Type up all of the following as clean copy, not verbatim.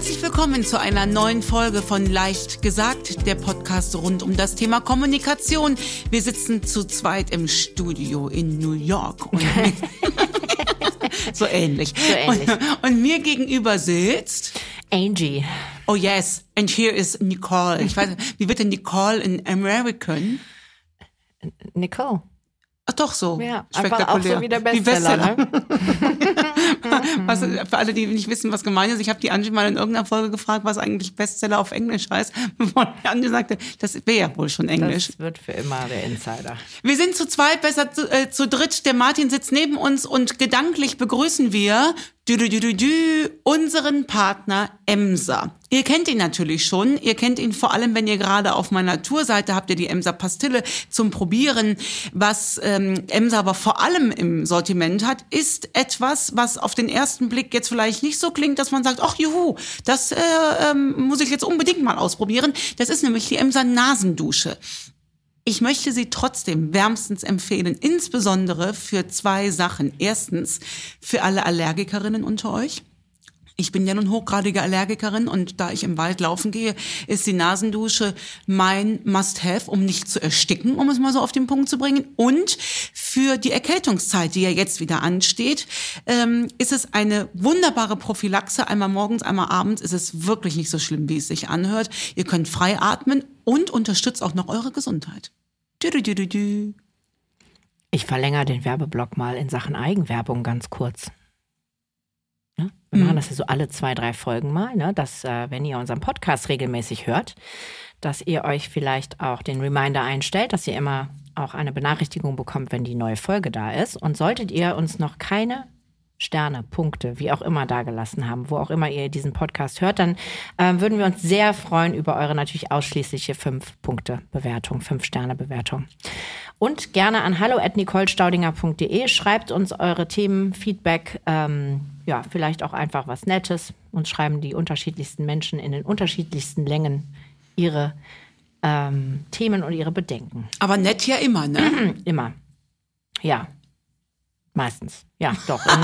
Herzlich willkommen zu einer neuen Folge von Leicht gesagt, der Podcast rund um das Thema Kommunikation. Wir sitzen zu zweit im Studio in New York. Und so ähnlich. Und mir gegenüber sitzt Angie. Oh yes, and here is Nicole. Ich weiß, wie wird denn Nicole in American? Nicole. Ach doch, so. Ja, spektakulär. Auch so wie der Bestseller. Was, für alle, die nicht wissen, was gemeint ist, ich habe die Angie mal in irgendeiner Folge gefragt, was eigentlich Bestseller auf Englisch heißt, bevor die Angie sagte, das wäre ja wohl schon Englisch. Das wird für immer der Insider. Wir sind zu zweit, besser zu dritt. Der Martin sitzt neben uns und gedanklich begrüßen wir unseren Partner EMSA. Ihr kennt ihn natürlich schon. Ihr kennt ihn vor allem, wenn ihr gerade auf meiner Tour seid. Da habt ihr die EMSA-Pastille zum Probieren. Was EMSA aber vor allem im Sortiment hat, ist etwas, was auf den ersten Blick jetzt vielleicht nicht so klingt, dass man sagt, ach juhu, das muss ich jetzt unbedingt mal ausprobieren. Das ist nämlich die EMSA-Nasendusche. Ich möchte sie trotzdem wärmstens empfehlen, insbesondere für zwei Sachen. Erstens, für alle Allergikerinnen unter euch. Ich bin ja nun hochgradige Allergikerin und da ich im Wald laufen gehe, ist die Nasendusche mein Must-Have, um nicht zu ersticken, um es mal so auf den Punkt zu bringen. Und für die Erkältungszeit, die ja jetzt wieder ansteht, ist es eine wunderbare Prophylaxe. Einmal morgens, einmal abends ist es wirklich nicht so schlimm, wie es sich anhört. Ihr könnt frei atmen und unterstützt auch noch eure Gesundheit. Ich verlängere den Werbeblock mal in Sachen Eigenwerbung ganz kurz. Wir machen das ja so alle 2-3 Folgen mal, ne? Dass, wenn ihr unseren Podcast regelmäßig hört, dass ihr euch vielleicht auch den Reminder einstellt, dass ihr immer auch eine Benachrichtigung bekommt, wenn die neue Folge da ist. Und solltet ihr uns noch keine Sterne, Punkte, wie auch immer dagelassen haben, wo auch immer ihr diesen Podcast hört, dann würden wir uns sehr freuen über eure natürlich ausschließliche 5-Punkte-Bewertung, 5-Sterne-Bewertung. Und gerne an hallo@nicolestaudinger.de schreibt uns eure Themen, Feedback, ja, vielleicht auch einfach was Nettes. Uns schreiben die unterschiedlichsten Menschen in den unterschiedlichsten Längen ihre Themen und ihre Bedenken. Aber nett ja immer, ne? Immer, ja. Meistens, ja, doch. In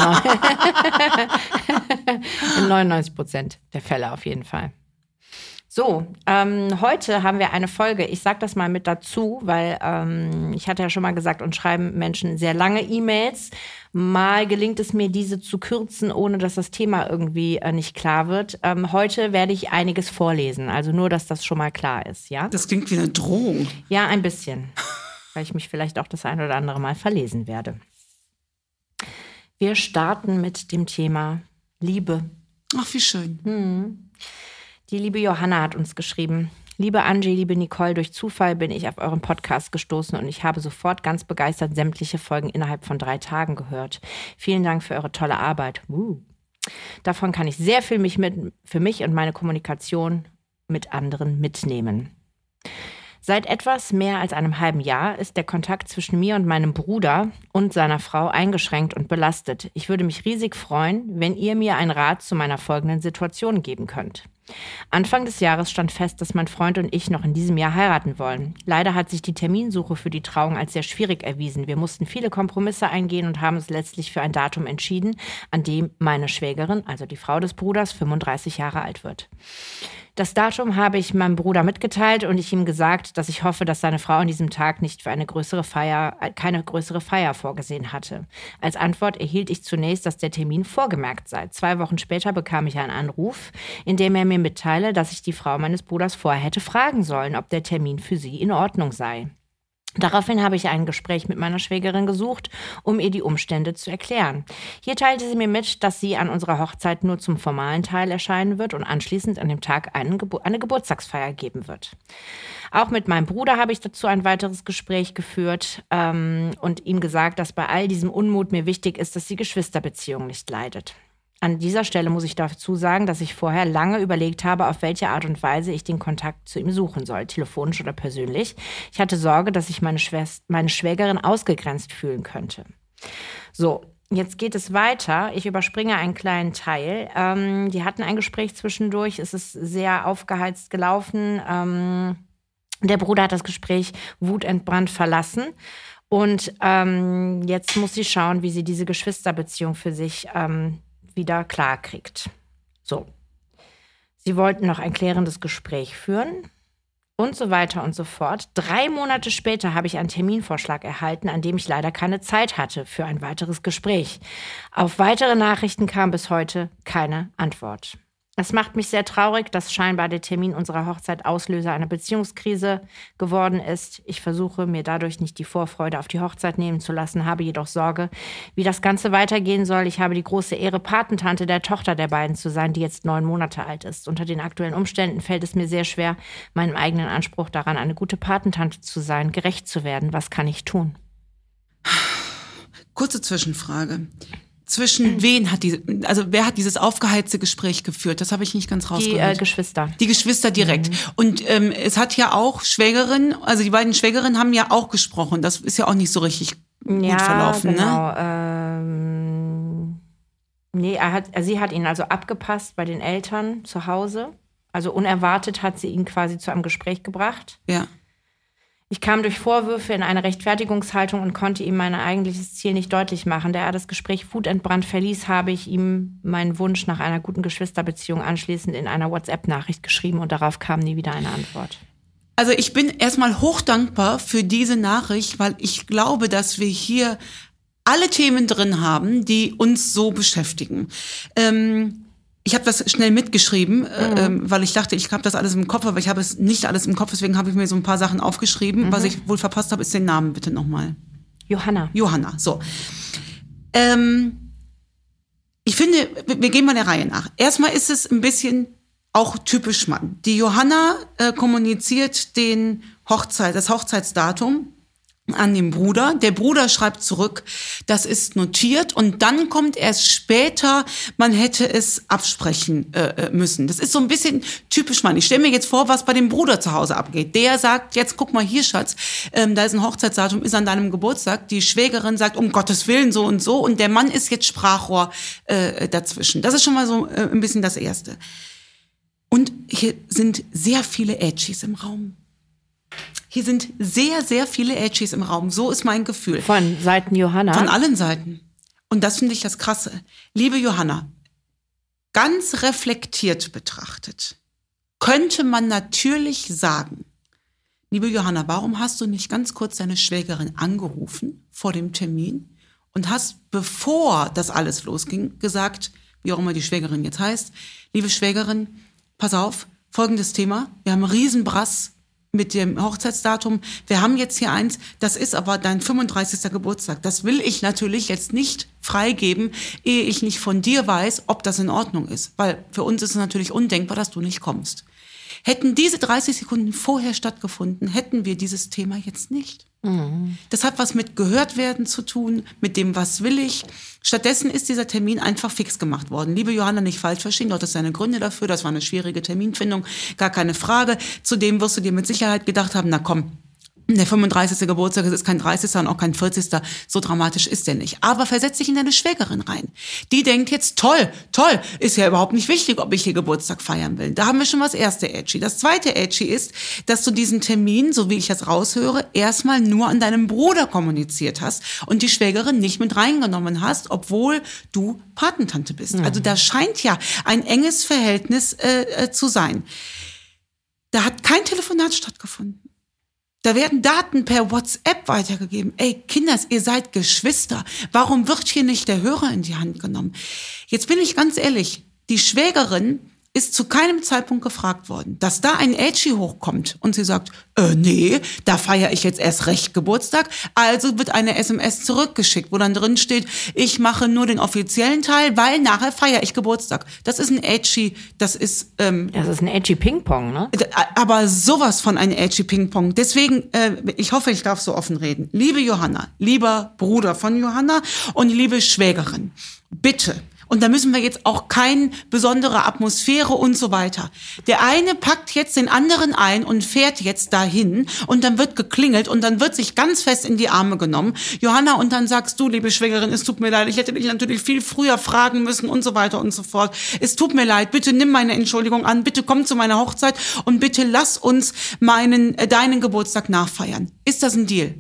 99% der Fälle auf jeden Fall. So, heute haben wir eine Folge, ich sage das mal mit dazu, weil ich hatte ja schon mal gesagt, uns schreiben Menschen sehr lange E-Mails. Mal gelingt es mir, diese zu kürzen, ohne dass das Thema irgendwie nicht klar wird. Heute werde ich einiges vorlesen, also nur, dass das schon mal klar ist, ja? Das klingt wie eine Drohung. Ja, ein bisschen, weil ich mich vielleicht auch das ein oder andere Mal verlesen werde. Wir starten mit dem Thema Liebe. Ach, wie schön. Die liebe Johanna hat uns geschrieben. Liebe Angie, liebe Nicole, durch Zufall bin ich auf euren Podcast gestoßen und ich habe sofort ganz begeistert sämtliche Folgen innerhalb von 3 Tagen gehört. Vielen Dank für eure tolle Arbeit. Davon kann ich sehr viel für mich und meine Kommunikation mit anderen mitnehmen. Seit etwas mehr als einem halben Jahr ist der Kontakt zwischen mir und meinem Bruder und seiner Frau eingeschränkt und belastet. Ich würde mich riesig freuen, wenn ihr mir einen Rat zu meiner folgenden Situation geben könnt. Anfang des Jahres stand fest, dass mein Freund und ich noch in diesem Jahr heiraten wollen. Leider hat sich die Terminsuche für die Trauung als sehr schwierig erwiesen. Wir mussten viele Kompromisse eingehen und haben uns letztlich für ein Datum entschieden, an dem meine Schwägerin, also die Frau des Bruders, 35 Jahre alt wird. Das Datum habe ich meinem Bruder mitgeteilt und ich ihm gesagt, dass ich hoffe, dass seine Frau an diesem Tag nicht für keine größere Feier vorgesehen hatte. Als Antwort erhielt ich zunächst, dass der Termin vorgemerkt sei. 2 Wochen später bekam ich einen Anruf, in dem er mir mitteile, dass ich die Frau meines Bruders vorher hätte fragen sollen, ob der Termin für sie in Ordnung sei. Daraufhin habe ich ein Gespräch mit meiner Schwägerin gesucht, um ihr die Umstände zu erklären. Hier teilte sie mir mit, dass sie an unserer Hochzeit nur zum formalen Teil erscheinen wird und anschließend an dem Tag eine Geburtstagsfeier geben wird. Auch mit meinem Bruder habe ich dazu ein weiteres Gespräch geführt und ihm gesagt, dass bei all diesem Unmut mir wichtig ist, dass die Geschwisterbeziehung nicht leidet. An dieser Stelle muss ich dazu sagen, dass ich vorher lange überlegt habe, auf welche Art und Weise ich den Kontakt zu ihm suchen soll, telefonisch oder persönlich. Ich hatte Sorge, dass ich meine Schwägerin ausgegrenzt fühlen könnte. So, jetzt geht es weiter. Ich überspringe einen kleinen Teil. Die hatten ein Gespräch zwischendurch. Es ist sehr aufgeheizt gelaufen. Der Bruder hat das Gespräch wutentbrannt verlassen. Und jetzt muss sie schauen, wie sie diese Geschwisterbeziehung für sich wieder klar kriegt. So, Sie wollten noch ein klärendes Gespräch führen und so weiter und so fort. 3 Monate später habe ich einen Terminvorschlag erhalten, an dem ich leider keine Zeit hatte für ein weiteres Gespräch. Auf weitere Nachrichten kam bis heute keine Antwort. Es macht mich sehr traurig, dass scheinbar der Termin unserer Hochzeit Auslöser einer Beziehungskrise geworden ist. Ich versuche, mir dadurch nicht die Vorfreude auf die Hochzeit nehmen zu lassen, habe jedoch Sorge, wie das Ganze weitergehen soll. Ich habe die große Ehre, Patentante der Tochter der beiden zu sein, die jetzt 9 Monate alt ist. Unter den aktuellen Umständen fällt es mir sehr schwer, meinem eigenen Anspruch daran, eine gute Patentante zu sein, gerecht zu werden. Was kann ich tun? Kurze Zwischenfrage. Zwischen wen hat wer hat dieses aufgeheizte Gespräch geführt? Das habe ich nicht ganz rausgehört. Die Geschwister. Die Geschwister direkt. Mhm. Und es hat ja auch die beiden Schwägerinnen haben ja auch gesprochen. Das ist ja auch nicht so richtig gut verlaufen, genau. Sie hat ihn also abgepasst bei den Eltern zu Hause. Also unerwartet hat sie ihn quasi zu einem Gespräch gebracht. Ja. Ich kam durch Vorwürfe in eine Rechtfertigungshaltung und konnte ihm mein eigentliches Ziel nicht deutlich machen. Da er das Gespräch wutentbrannt verließ, habe ich ihm meinen Wunsch nach einer guten Geschwisterbeziehung anschließend in einer WhatsApp-Nachricht geschrieben und darauf kam nie wieder eine Antwort. Also ich bin erstmal hochdankbar für diese Nachricht, weil ich glaube, dass wir hier alle Themen drin haben, die uns so beschäftigen. Ich habe das schnell mitgeschrieben, weil ich dachte, ich habe das alles im Kopf, aber ich habe es nicht alles im Kopf. Deswegen habe ich mir so ein paar Sachen aufgeschrieben. Mhm. Was ich wohl verpasst habe, ist den Namen bitte nochmal. Johanna, so. Ich finde, wir gehen mal der Reihe nach. Erstmal ist es ein bisschen auch typisch Mann. Die Johanna kommuniziert das Hochzeitsdatum an den Bruder. Der Bruder schreibt zurück, das ist notiert und dann kommt erst später, man hätte es absprechen müssen. Das ist so ein bisschen typisch Mann. Ich stelle mir jetzt vor, was bei dem Bruder zu Hause abgeht. Der sagt, jetzt guck mal hier, Schatz, da ist ein Hochzeitsdatum, ist an deinem Geburtstag. Die Schwägerin sagt, um Gottes Willen, so und so. Und der Mann ist jetzt Sprachrohr dazwischen. Das ist schon mal so ein bisschen das Erste. Und hier sind sehr viele Ätschis im Raum. Hier sind sehr, sehr viele Ätschis im Raum. So ist mein Gefühl. Von Seiten Johanna? Von allen Seiten. Und das finde ich das Krasse. Liebe Johanna, ganz reflektiert betrachtet, könnte man natürlich sagen, liebe Johanna, warum hast du nicht ganz kurz deine Schwägerin angerufen vor dem Termin und hast, bevor das alles losging, gesagt, wie auch immer die Schwägerin jetzt heißt, liebe Schwägerin, pass auf, folgendes Thema, wir haben einen Riesenbrass mit dem Hochzeitsdatum, wir haben jetzt hier eins, das ist aber dein 35. Geburtstag. Das will ich natürlich jetzt nicht freigeben, ehe ich nicht von dir weiß, ob das in Ordnung ist. Weil für uns ist es natürlich undenkbar, dass du nicht kommst. Hätten diese 30 Sekunden vorher stattgefunden, hätten wir dieses Thema jetzt nicht. Mhm. Das hat was mit Gehörtwerden zu tun, mit dem, was will ich. Stattdessen ist dieser Termin einfach fix gemacht worden. Liebe Johanna, nicht falsch verstehen, dort ist seine Gründe dafür. Das war eine schwierige Terminfindung, gar keine Frage. Zudem wirst du dir mit Sicherheit gedacht haben, na komm, der 35. Geburtstag, es ist kein 30. und auch kein 40. So dramatisch ist der nicht. Aber versetz dich in deine Schwägerin rein. Die denkt jetzt, toll, ist ja überhaupt nicht wichtig, ob ich hier Geburtstag feiern will. Da haben wir schon mal das erste Ätschi. Das zweite Ätschi ist, dass du diesen Termin, so wie ich das raushöre, erstmal nur an deinem Bruder kommuniziert hast und die Schwägerin nicht mit reingenommen hast, obwohl du Patentante bist. Mhm. Also da scheint ja ein enges Verhältnis zu sein. Da hat kein Telefonat stattgefunden. Da werden Daten per WhatsApp weitergegeben. Ey, Kinders, ihr seid Geschwister. Warum wird hier nicht der Hörer in die Hand genommen? Jetzt bin ich ganz ehrlich, die Schwägerin ist zu keinem Zeitpunkt gefragt worden, dass da ein Ätschi hochkommt und sie sagt, nee, da feiere ich jetzt erst recht Geburtstag, also wird eine SMS zurückgeschickt, wo dann drin steht, ich mache nur den offiziellen Teil, weil nachher feiere ich Geburtstag. Das ist ein Ätschi, das ist ein Ätschi-Ping-Pong, ne? Aber sowas von ein Ätschi-Ping-Pong. Deswegen, ich hoffe, ich darf so offen reden. Liebe Johanna, lieber Bruder von Johanna und liebe Schwägerin, bitte, und da müssen wir jetzt auch keine besondere Atmosphäre und so weiter. Der eine packt jetzt den anderen ein und fährt jetzt dahin und dann wird geklingelt und dann wird sich ganz fest in die Arme genommen. Johanna, und dann sagst du, liebe Schwägerin, es tut mir leid, ich hätte dich natürlich viel früher fragen müssen und so weiter und so fort. Es tut mir leid, bitte nimm meine Entschuldigung an, bitte komm zu meiner Hochzeit und bitte lass uns deinen Geburtstag nachfeiern. Ist das ein Deal?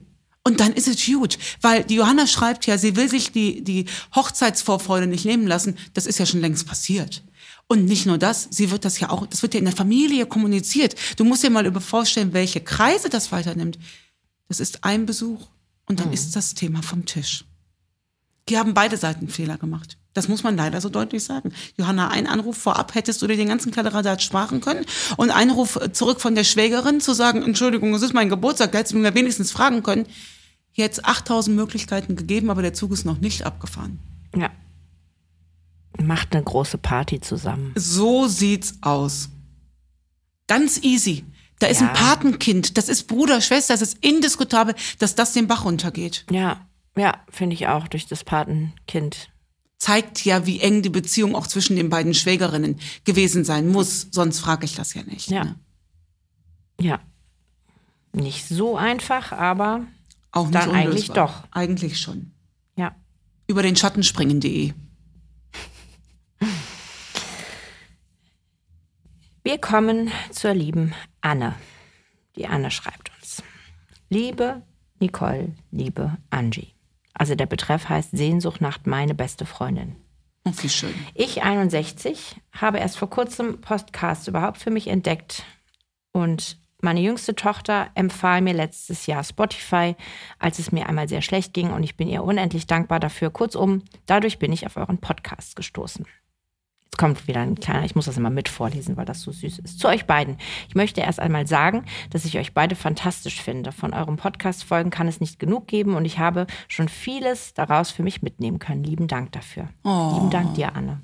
Und dann ist es gut, weil die Johanna schreibt ja, sie will sich die Hochzeitsvorfreude nicht nehmen lassen. Das ist ja schon längst passiert. Und nicht nur das, sie wird das ja auch, das wird ja in der Familie kommuniziert. Du musst dir mal vorstellen, welche Kreise das weiternimmt. Das ist ein Besuch und dann ist das Thema vom Tisch. Die haben beide Seiten Fehler gemacht. Das muss man leider so deutlich sagen. Johanna, ein Anruf vorab, hättest du dir den ganzen Kladderadatsch sparen können. Und ein Ruf zurück von der Schwägerin zu sagen, Entschuldigung, es ist mein Geburtstag, hättest du mir wenigstens fragen können. Jetzt 8000 Möglichkeiten gegeben, aber der Zug ist noch nicht abgefahren. Ja. Macht eine große Party zusammen. So sieht's aus. Ganz easy. Da ist ein Patenkind, das ist Bruder, Schwester, das ist indiskutabel, dass das den Bach runtergeht. Ja, ja, finde ich auch, durch das Patenkind. Zeigt ja, wie eng die Beziehung auch zwischen den beiden Schwägerinnen gewesen sein muss. Sonst frage ich das ja nicht. Ja. Ne? Ja. Nicht so einfach, aber auch dann nicht eigentlich doch. Eigentlich schon. Ja. Über den Schatten springen.de. Wir kommen zur lieben Anne. Die Anne schreibt uns. Liebe Nicole, liebe Angie. Also der Betreff heißt Sehnsucht nach meine beste Freundin. Oh, wie schön. Ich, 61, habe erst vor kurzem Podcasts überhaupt für mich entdeckt. Und meine jüngste Tochter empfahl mir letztes Jahr Spotify, als es mir einmal sehr schlecht ging. Und ich bin ihr unendlich dankbar dafür. Kurzum, dadurch bin ich auf euren Podcast gestoßen. Jetzt kommt wieder ein kleiner, ich muss das immer mit vorlesen, weil das so süß ist. Zu euch beiden. Ich möchte erst einmal sagen, dass ich euch beide fantastisch finde. Von eurem Podcast-Folgen kann es nicht genug geben und ich habe schon vieles daraus für mich mitnehmen können. Lieben Dank dafür. Oh. Lieben Dank dir, Anne.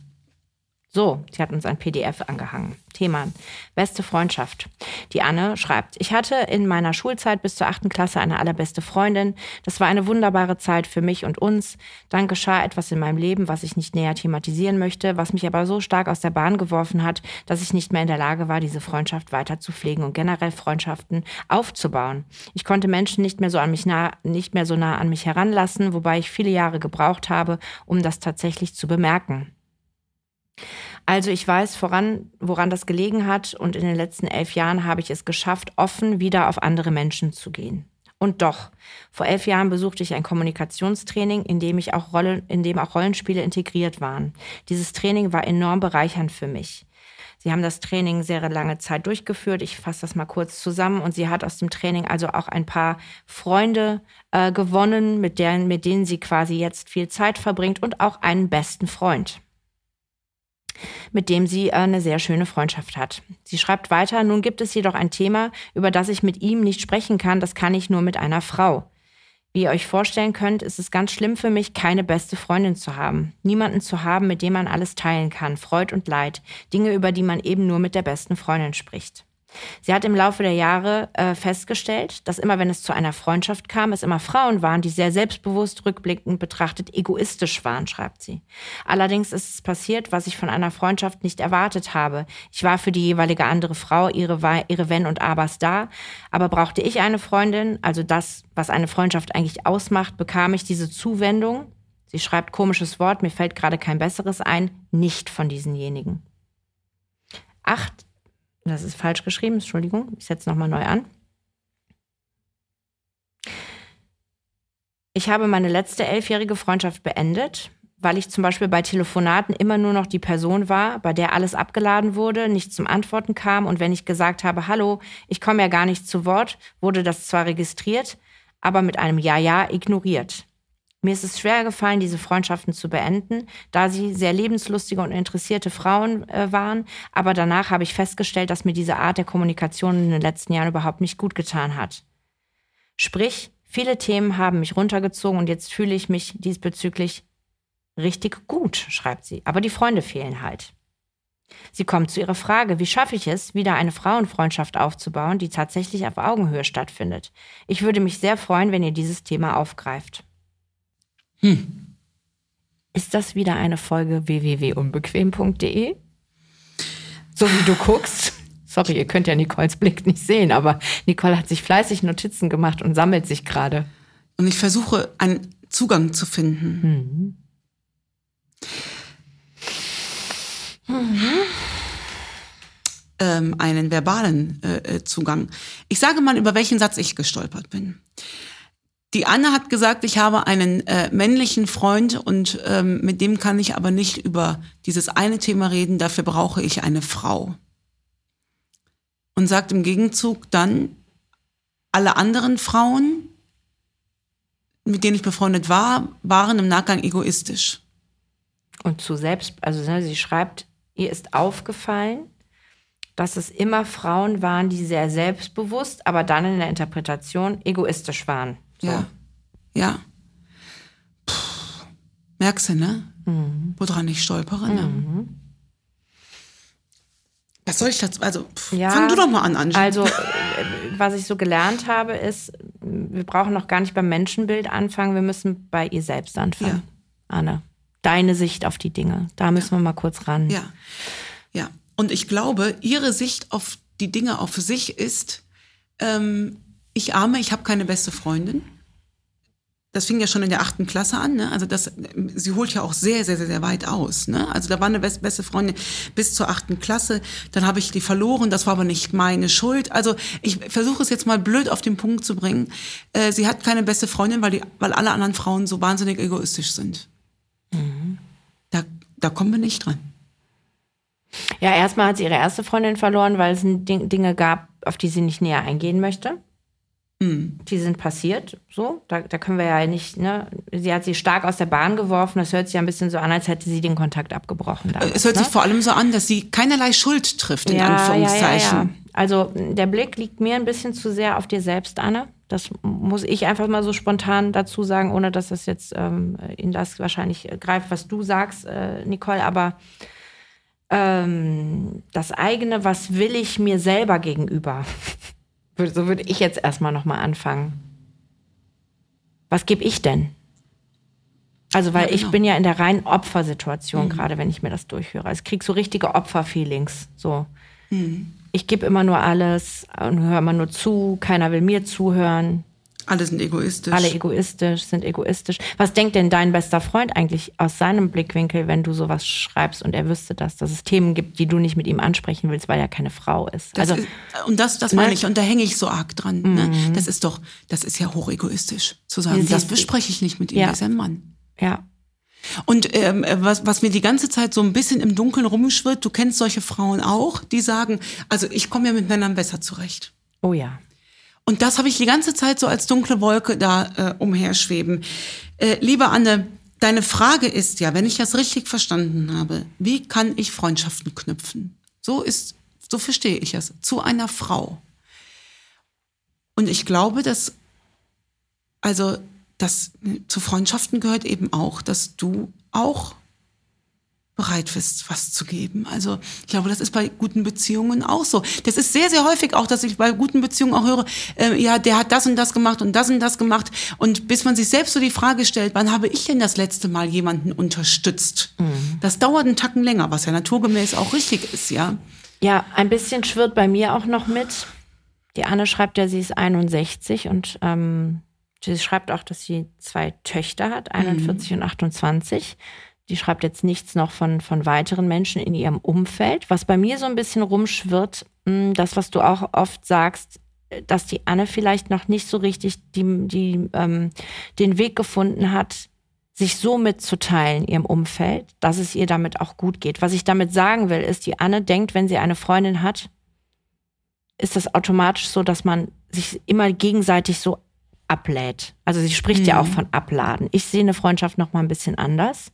So, sie hat uns ein PDF angehangen. Thema, beste Freundschaft. Die Anne schreibt, ich hatte in meiner Schulzeit bis zur 8. Klasse eine allerbeste Freundin. Das war eine wunderbare Zeit für mich und uns. Dann geschah etwas in meinem Leben, was ich nicht näher thematisieren möchte, was mich aber so stark aus der Bahn geworfen hat, dass ich nicht mehr in der Lage war, diese Freundschaft weiter zu pflegen und generell Freundschaften aufzubauen. Ich konnte Menschen nicht mehr so nah an mich heranlassen, wobei ich viele Jahre gebraucht habe, um das tatsächlich zu bemerken. Also ich weiß, woran das gelegen hat und in den letzten 11 Jahren habe ich es geschafft, offen wieder auf andere Menschen zu gehen. Und doch, vor 11 Jahren besuchte ich ein Kommunikationstraining, in dem auch Rollenspiele integriert waren. Dieses Training war enorm bereichernd für mich. Sie haben das Training sehr lange Zeit durchgeführt. Ich fasse das mal kurz zusammen. Und sie hat aus dem Training also auch ein paar Freunde gewonnen, mit denen sie quasi jetzt viel Zeit verbringt und auch einen besten Freund, mit dem sie eine sehr schöne Freundschaft hat. Sie schreibt weiter, nun gibt es jedoch ein Thema, über das ich mit ihm nicht sprechen kann, das kann ich nur mit einer Frau. Wie ihr euch vorstellen könnt, ist es ganz schlimm für mich, keine beste Freundin zu haben. Niemanden zu haben, mit dem man alles teilen kann, Freud und Leid, Dinge, über die man eben nur mit der besten Freundin spricht. Sie hat im Laufe der Jahre festgestellt, dass immer, wenn es zu einer Freundschaft kam, es immer Frauen waren, die sehr selbstbewusst, rückblickend betrachtet, egoistisch waren, schreibt sie. Allerdings ist es passiert, was ich von einer Freundschaft nicht erwartet habe. Ich war für die jeweilige andere Frau, ihre Wenn und Abers da, aber brauchte ich eine Freundin, also das, was eine Freundschaft eigentlich ausmacht, bekam ich diese Zuwendung, sie schreibt komisches Wort, mir fällt gerade kein besseres ein, nicht von diesenjenigen. Das ist falsch geschrieben, Entschuldigung. Ich setze nochmal neu an. Ich habe meine letzte 11-jährige Freundschaft beendet, weil ich zum Beispiel bei Telefonaten immer nur noch die Person war, bei der alles abgeladen wurde, nicht zum Antworten kam und wenn ich gesagt habe, hallo, ich komme ja gar nicht zu Wort, wurde das zwar registriert, aber mit einem Ja ignoriert. Mir ist es schwer gefallen, diese Freundschaften zu beenden, da sie sehr lebenslustige und interessierte Frauen waren. Aber danach habe ich festgestellt, dass mir diese Art der Kommunikation in den letzten Jahren überhaupt nicht gut getan hat. Sprich, viele Themen haben mich runtergezogen und jetzt fühle ich mich diesbezüglich richtig gut, schreibt sie. Aber die Freunde fehlen halt. Sie kommt zu ihrer Frage, wie schaffe ich es, wieder eine Frauenfreundschaft aufzubauen, die tatsächlich auf Augenhöhe stattfindet? Ich würde mich sehr freuen, wenn ihr dieses Thema aufgreift. Ist das wieder eine Folge www.unbequem.de? So wie du guckst. Sorry, ihr könnt ja Nicoles Blick nicht sehen, aber Nicole hat sich fleißig Notizen gemacht und sammelt sich gerade. Und ich versuche, einen Zugang zu finden. Einen verbalen Zugang. Ich sage mal, über welchen Satz ich gestolpert bin. Die Anne hat gesagt, ich habe einen männlichen Freund und mit dem kann ich aber nicht über dieses eine Thema reden, dafür brauche ich eine Frau. Und sagt im Gegenzug dann, alle anderen Frauen, mit denen ich befreundet war, waren im Nachgang egoistisch. Und zu selbst, also sie schreibt, ihr ist aufgefallen, dass es immer Frauen waren, die sehr selbstbewusst, aber dann in der Interpretation egoistisch waren. So. Ja, ja. Puh. Merkst du, ne? Mhm. Woran ich stolpere, ne? Mhm. Was soll ich dazu? Also, ja, fang du doch mal an, Angie. Also, was ich so gelernt habe, ist, wir brauchen noch gar nicht beim Menschenbild anfangen, wir müssen bei ihr selbst anfangen. Ja. Anne, deine Sicht auf die Dinge, da müssen wir mal kurz ran. Ja, ja. Und ich glaube, ihre Sicht auf die Dinge auf sich ist, ich habe keine beste Freundin. Das fing ja schon in der 8. Klasse an, ne? Also sie holt ja auch sehr, sehr, sehr, sehr weit aus, ne? Also da war eine beste Freundin bis zur 8. Klasse. Dann habe ich die verloren, das war aber nicht meine Schuld. Also ich versuche es jetzt mal blöd auf den Punkt zu bringen. Sie hat keine beste Freundin, weil alle anderen Frauen so wahnsinnig egoistisch sind. Mhm. Da kommen wir nicht dran. Ja, erstmal hat sie ihre erste Freundin verloren, weil es Dinge gab, auf die sie nicht näher eingehen möchte. Die sind passiert, so. Da können wir ja nicht, ne? Sie hat sie stark aus der Bahn geworfen. Das hört sich ja ein bisschen so an, als hätte sie den Kontakt abgebrochen. Damals, es hört sich vor allem so an, dass sie keinerlei Schuld trifft, in Anführungszeichen. Ja, ja. Also der Blick liegt mir ein bisschen zu sehr auf dir selbst, Anne. Das muss ich einfach mal so spontan dazu sagen, ohne dass das jetzt in das wahrscheinlich greift, was du sagst, Nicole. Aber das eigene, was will ich mir selber gegenüber? So würde ich jetzt erstmal nochmal anfangen. Was gebe ich denn? Also, weil ich bin ja in der reinen Opfersituation, gerade wenn ich mir das durchhöre. Ich kriege so richtige Opferfeelings. So. Mhm. Ich gebe immer nur alles und höre immer nur zu. Keiner will mir zuhören. Alle sind egoistisch. Was denkt denn dein bester Freund eigentlich aus seinem Blickwinkel, wenn du sowas schreibst und er wüsste das, dass es Themen gibt, die du nicht mit ihm ansprechen willst, weil er keine Frau ist? Das meine ich, und da hänge ich so arg dran. Mhm. Ne? Das ist ja hochegoistisch, zu sagen, das bespreche ich nicht mit ihm, der ist ja ein Mann. Ja. Und was mir die ganze Zeit so ein bisschen im Dunkeln rumschwirrt, du kennst solche Frauen auch, die sagen, also ich komme ja mit Männern besser zurecht. Oh ja. Und das habe ich die ganze Zeit so als dunkle Wolke da umherschweben. Liebe Anne, deine Frage ist ja, wenn ich das richtig verstanden habe, wie kann ich Freundschaften knüpfen? So verstehe ich es, zu einer Frau. Und ich glaube, dass zu Freundschaften gehört eben auch, dass du auch bereit bist, was zu geben. Also ich glaube, das ist bei guten Beziehungen auch so. Das ist sehr, sehr häufig auch, dass ich bei guten Beziehungen auch höre, der hat das und das gemacht und das und das gemacht. Und bis man sich selbst so die Frage stellt, wann habe ich denn das letzte Mal jemanden unterstützt? Mhm. Das dauert einen Tacken länger, was ja naturgemäß auch richtig ist, ja. Ja, ein bisschen schwirrt bei mir auch noch mit. Die Anne schreibt ja, sie ist 61 und sie schreibt auch, dass sie 2 Töchter hat, 41 und 28. Die schreibt jetzt nichts noch von weiteren Menschen in ihrem Umfeld. Was bei mir so ein bisschen rumschwirrt, das, was du auch oft sagst, dass die Anne vielleicht noch nicht so richtig den Weg gefunden hat, sich so mitzuteilen in ihrem Umfeld, dass es ihr damit auch gut geht. Was ich damit sagen will, ist, die Anne denkt, wenn sie eine Freundin hat, ist das automatisch so, dass man sich immer gegenseitig so ablädt. Also sie spricht ja auch von Abladen. Ich sehe eine Freundschaft noch mal ein bisschen anders,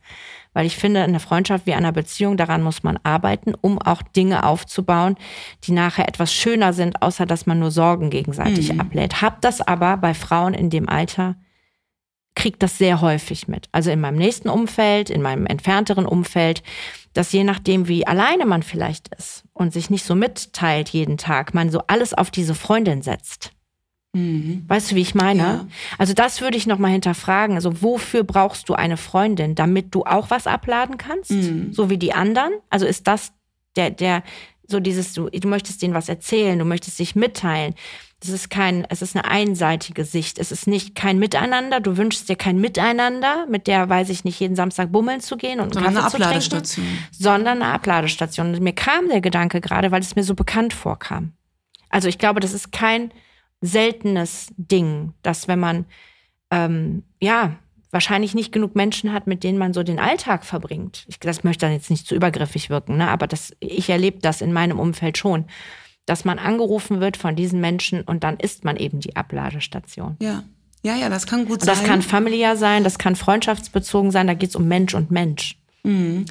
weil ich finde, eine Freundschaft wie einer Beziehung, daran muss man arbeiten, um auch Dinge aufzubauen, die nachher etwas schöner sind, außer dass man nur Sorgen gegenseitig ablädt. Hab das aber bei Frauen in dem Alter, kriegt das sehr häufig mit. Also in meinem nächsten Umfeld, in meinem entfernteren Umfeld, dass je nachdem, wie alleine man vielleicht ist und sich nicht so mitteilt jeden Tag, man so alles auf diese Freundin setzt. Mhm. Weißt du, wie ich meine? Ja. Also das würde ich nochmal hinterfragen. Also wofür brauchst du eine Freundin? Damit du auch was abladen kannst? Mhm. So wie die anderen? Also ist das du möchtest denen was erzählen, du möchtest dich mitteilen. Es ist eine einseitige Sicht. Es ist nicht kein Miteinander. Du wünschst dir kein Miteinander, mit der, weiß ich nicht, jeden Samstag bummeln zu gehen und einen Kaffee zu trinken. Sondern eine Abladestation. Und mir kam der Gedanke gerade, weil es mir so bekannt vorkam. Also ich glaube, das ist kein seltenes Ding, dass wenn man ja, wahrscheinlich nicht genug Menschen hat, mit denen man so den Alltag verbringt. Das möchte dann jetzt nicht zu übergriffig wirken, ne? Aber ich erlebe das in meinem Umfeld schon, dass man angerufen wird von diesen Menschen und dann ist man eben die Abladestation. Ja, ja, ja, das kann gut sein. Das kann familiär sein, das kann freundschaftsbezogen sein, da geht es um Mensch und Mensch. Mhm.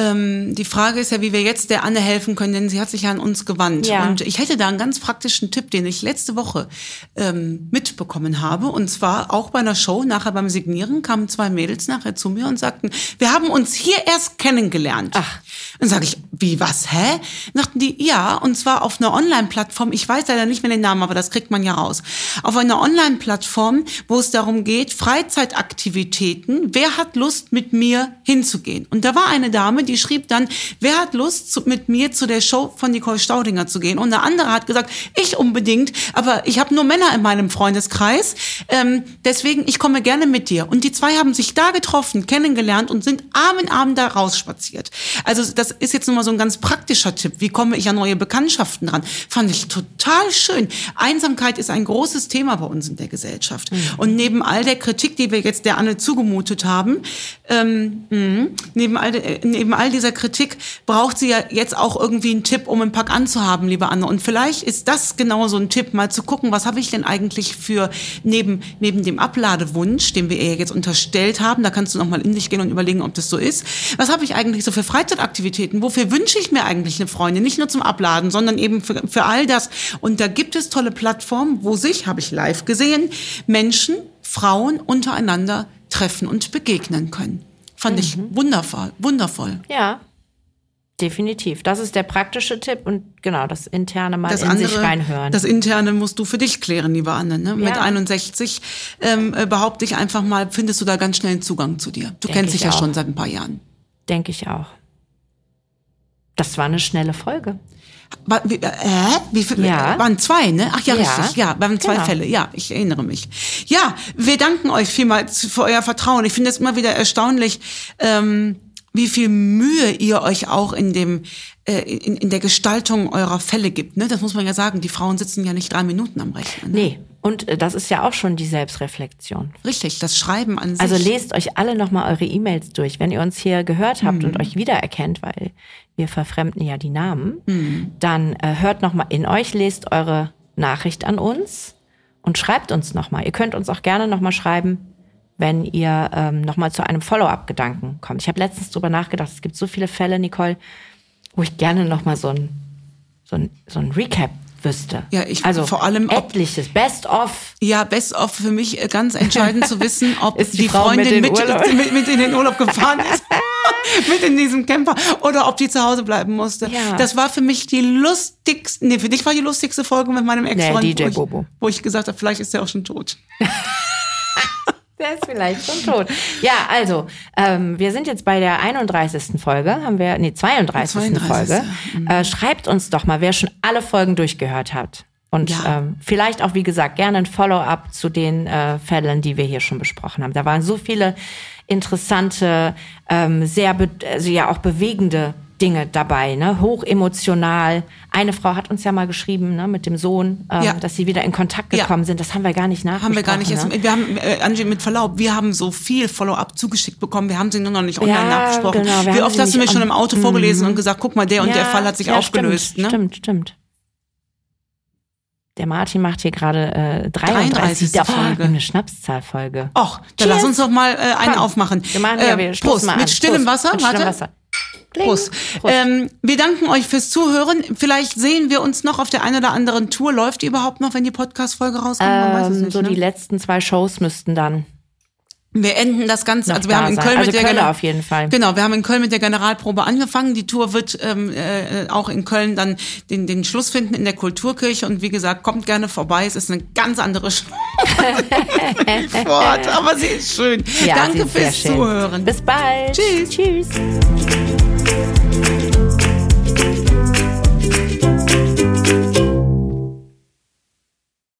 Die Frage ist ja, wie wir jetzt der Anne helfen können, denn sie hat sich ja an uns gewandt. Ja. Und ich hätte da einen ganz praktischen Tipp, den ich letzte Woche mitbekommen habe. Und zwar auch bei einer Show, nachher beim Signieren, kamen zwei Mädels nachher zu mir und sagten, wir haben uns hier erst kennengelernt. Ach. Dann sage ich, wie, was, hä? Dann sagten die, ja, und zwar auf einer Online-Plattform, ich weiß leider nicht mehr den Namen, aber das kriegt man ja raus. Auf einer Online-Plattform, wo es darum geht, Freizeitaktivitäten, wer hat Lust, mit mir hinzugehen? Und da war eine Dame, die schrieb dann, wer hat Lust, mit mir zu der Show von Nicole Staudinger zu gehen? Und eine andere hat gesagt, ich unbedingt, aber ich habe nur Männer in meinem Freundeskreis, deswegen, ich komme gerne mit dir. Und die zwei haben sich da getroffen, kennengelernt und sind Arm in Arm da rausspaziert. Also das ist jetzt nochmal so ein ganz praktischer Tipp, wie komme ich an neue Bekanntschaften ran? Fand ich total schön. Einsamkeit ist ein großes Thema bei uns in der Gesellschaft. Mhm. Und neben all der Kritik, die wir jetzt der Anne zugemutet haben, neben all dieser Kritik braucht sie ja jetzt auch irgendwie einen Tipp, um einen Pack anzuhaben, liebe Anne. Und vielleicht ist das genau so ein Tipp, mal zu gucken, was habe ich denn eigentlich für, neben dem Abladewunsch, den wir ihr jetzt unterstellt haben, da kannst du nochmal in dich gehen und überlegen, ob das so ist, was habe ich eigentlich so für Freizeitaktivitäten? Wofür wünsche ich mir eigentlich eine Freundin? Nicht nur zum Abladen, sondern eben für all das. Und da gibt es tolle Plattformen, wo sich, habe ich live gesehen, Menschen, Frauen untereinander treffen und begegnen können. Fand ich wundervoll, wundervoll. Ja, definitiv. Das ist der praktische Tipp und genau, das Interne mal in sich reinhören. Das Interne musst du für dich klären, liebe Anne. Ne? Ja. Mit 61 behaupte ich einfach mal, findest du da ganz schnell einen Zugang zu dir. Du kennst dich ja schon seit ein paar Jahren. Denke ich auch. Das war eine schnelle Folge. Wie viele? Ja. Waren zwei, ne? Ach ja, richtig. Ja, waren zwei Fälle. Ja, ich erinnere mich. Ja, wir danken euch vielmals für euer Vertrauen. Ich finde es immer wieder erstaunlich, wie viel Mühe ihr euch auch in der Gestaltung eurer Fälle gibt. Ne? Das muss man ja sagen. Die Frauen sitzen ja nicht 3 Minuten am Rechner. Ne? Nee. Und das ist ja auch schon die Selbstreflexion. Richtig, das Schreiben an sich. Also lest euch alle nochmal eure E-Mails durch, wenn ihr uns hier gehört habt und euch wiedererkennt, weil wir verfremden ja die Namen, dann hört nochmal in euch, lest eure Nachricht an uns und schreibt uns nochmal. Ihr könnt uns auch gerne nochmal schreiben, wenn ihr nochmal zu einem Follow-up-Gedanken kommt. Ich habe letztens drüber nachgedacht, es gibt so viele Fälle, Nicole, wo ich gerne nochmal so ein Recap wüsste. Ja, vor allem etliches, Best-of. Ja, Best-of für mich ganz entscheidend zu wissen, ob die Freundin mit in den Urlaub gefahren ist, mit in diesem Camper, oder ob die zu Hause bleiben musste. Ja. Das war für mich die lustigste, für dich war die lustigste Folge mit meinem Ex-Freund, wo ich gesagt habe, vielleicht ist der auch schon tot. Der ist vielleicht schon tot. Ja, also, wir sind jetzt bei der 31. Folge, 32. Folge. Ja. Schreibt uns doch mal, wer schon alle Folgen durchgehört hat. Und vielleicht auch, wie gesagt, gerne ein Follow-up zu den Fällen, die wir hier schon besprochen haben. Da waren so viele interessante, auch bewegende Dinge dabei, ne? Hochemotional. Eine Frau hat uns ja mal geschrieben, ne, mit dem Sohn, dass sie wieder in Kontakt gekommen sind. Das haben wir gar nicht nachgesprochen. Haben wir gar nicht. Ne? Wir haben, Angie, mit Verlaub, wir haben so viel Follow-up zugeschickt bekommen. Wir haben sie nur noch nicht online nachgesprochen. Genau, wie oft hast du mir schon im Auto vorgelesen und gesagt, guck mal, der und der Fall hat sich aufgelöst. Stimmt, ne? Stimmt. Der Martin macht hier gerade 33. Folge. Eine Schnapszahlfolge. Och, dann lass uns doch mal eine aufmachen. Wir machen wir Prost, mal mit stillem Wasser. Mit stillem Wasser. Prost. Prost. Wir danken euch fürs Zuhören. Vielleicht sehen wir uns noch auf der einen oder anderen Tour. Läuft die überhaupt noch, wenn die Podcast-Folge rauskommt? Man weiß es nicht, die letzten 2 Shows müssten dann. Wir enden das Ganze, also wir haben in Köln auf jeden Fall. Genau, wir haben in Köln mit der Generalprobe angefangen. Die Tour wird auch in Köln dann den Schluss finden in der Kulturkirche. Und wie gesagt, kommt gerne vorbei. Es ist eine ganz andere Show. Aber sie ist schön. Ja, danke fürs Zuhören. Bis bald. Tschüss.